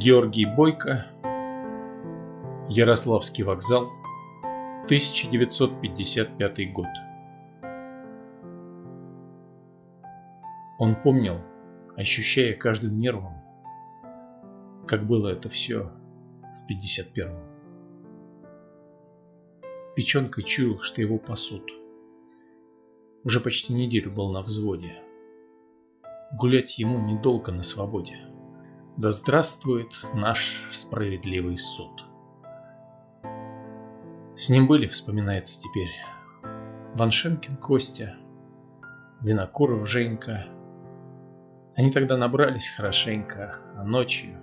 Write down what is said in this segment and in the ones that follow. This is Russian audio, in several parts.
Георгий Бойко, Ярославский вокзал, 1955 год. Он помнил, ощущая каждым нервом, как было это все в 51-м. Печенка чуял, что его пасут. Уже почти неделю был на взводе. Гулять ему недолго на свободе. Да здравствует наш справедливый суд. С ним были, вспоминается теперь, Ваншенкин Костя, Винокуров Женька. Они тогда набрались хорошенько, а ночью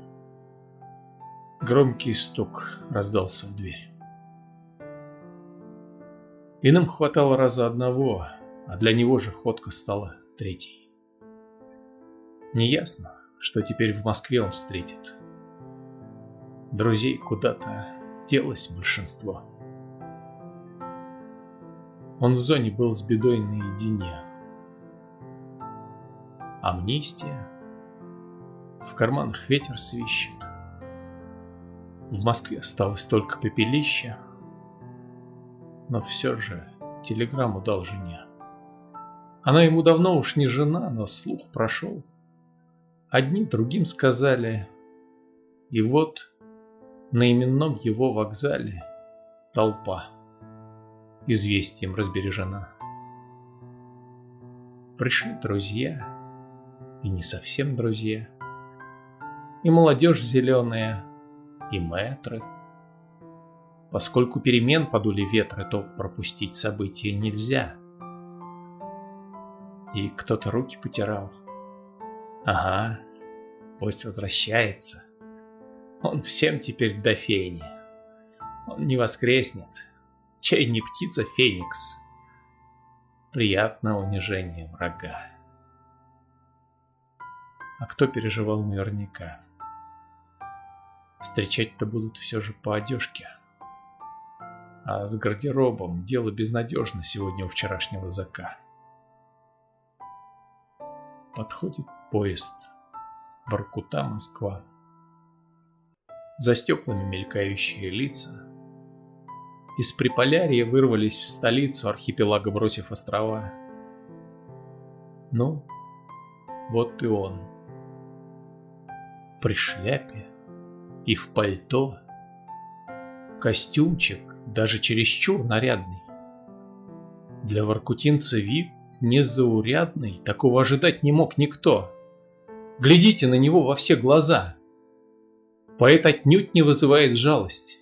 громкий стук раздался в дверь. Иным хватало раза одного, а для него же ходка стала третьей. Неясно, что теперь в Москве он встретит. Друзей куда-то делось большинство. Он в зоне был с бедой наедине. Амнистия. В карманах ветер свищет. В Москве осталось только пепелище. Но все же телеграмму дал жене. Она ему давно уж не жена, но слух прошел. Одни другим сказали. И вот на именном его вокзале толпа известием разбережена. Пришли друзья и не совсем друзья, и молодежь зеленая, и мэтры. Поскольку перемен подули ветры, то пропустить события нельзя. И кто-то руки потирал. Ага, пусть возвращается. Он всем теперь до фени. Он не воскреснет. Чай не птица, феникс. Приятное унижение врага. А кто переживал наверняка? Встречать-то будут все же по одежке. А с гардеробом дело безнадежно сегодня у вчерашнего зака. Подходит поезд. Воркута, Москва. За стеклами мелькающие лица. Из Приполярья вырвались в столицу архипелага, бросив острова. Ну, вот и он. При шляпе и в пальто. Костюмчик даже чересчур нарядный. Для воркутинца вид незаурядный, такого ожидать не мог никто. Глядите на него во все глаза. Поэт отнюдь не вызывает жалость.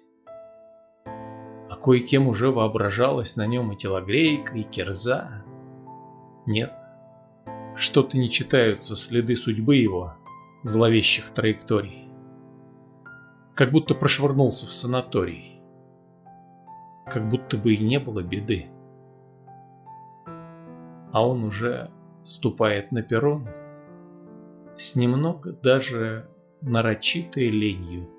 А кое-кем уже воображалась на нем и телогрейка, и кирза. Нет, что-то не читаются следы судьбы его, зловещих траекторий. Как будто прошвырнулся в санаторий. Как будто бы и не было беды. А он уже ступает на перрон с немного даже нарочитой ленью.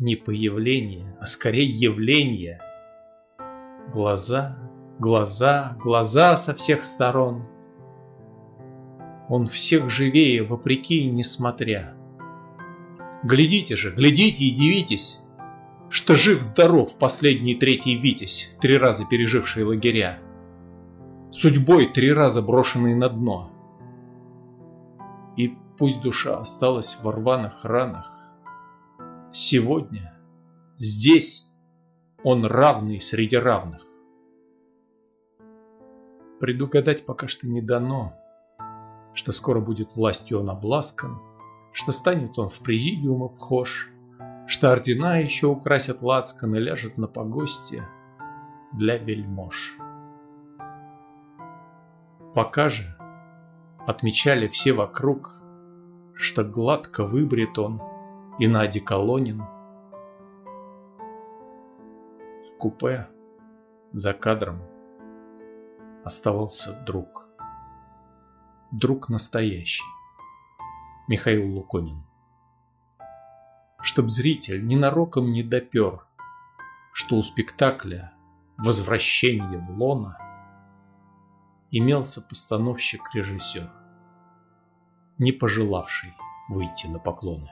Не появление, а скорее явление. Глаза, глаза, глаза со всех сторон. Он всех живее, вопреки и несмотря. Глядите же, глядите и дивитесь, что жив-здоров последний третий Витязь, три раза переживший лагеря, судьбой три раза брошенный на дно. И пусть душа осталась во рваных ранах, сегодня, здесь, он равный среди равных. Предугадать пока что не дано, что скоро будет властью он обласкан, что станет он в президиум обхож, что ордена еще украсят лацкан и ляжет на погосте для вельмож. Пока же отмечали все вокруг, что гладко выбрит он и Надя Колонин. В купе за кадром оставался друг. Друг настоящий. Михаил Луконин. Чтоб зритель ненароком не допер, что у спектакля «Возвращение в лоно» имелся постановщик-режиссер, не пожелавший выйти на поклоны.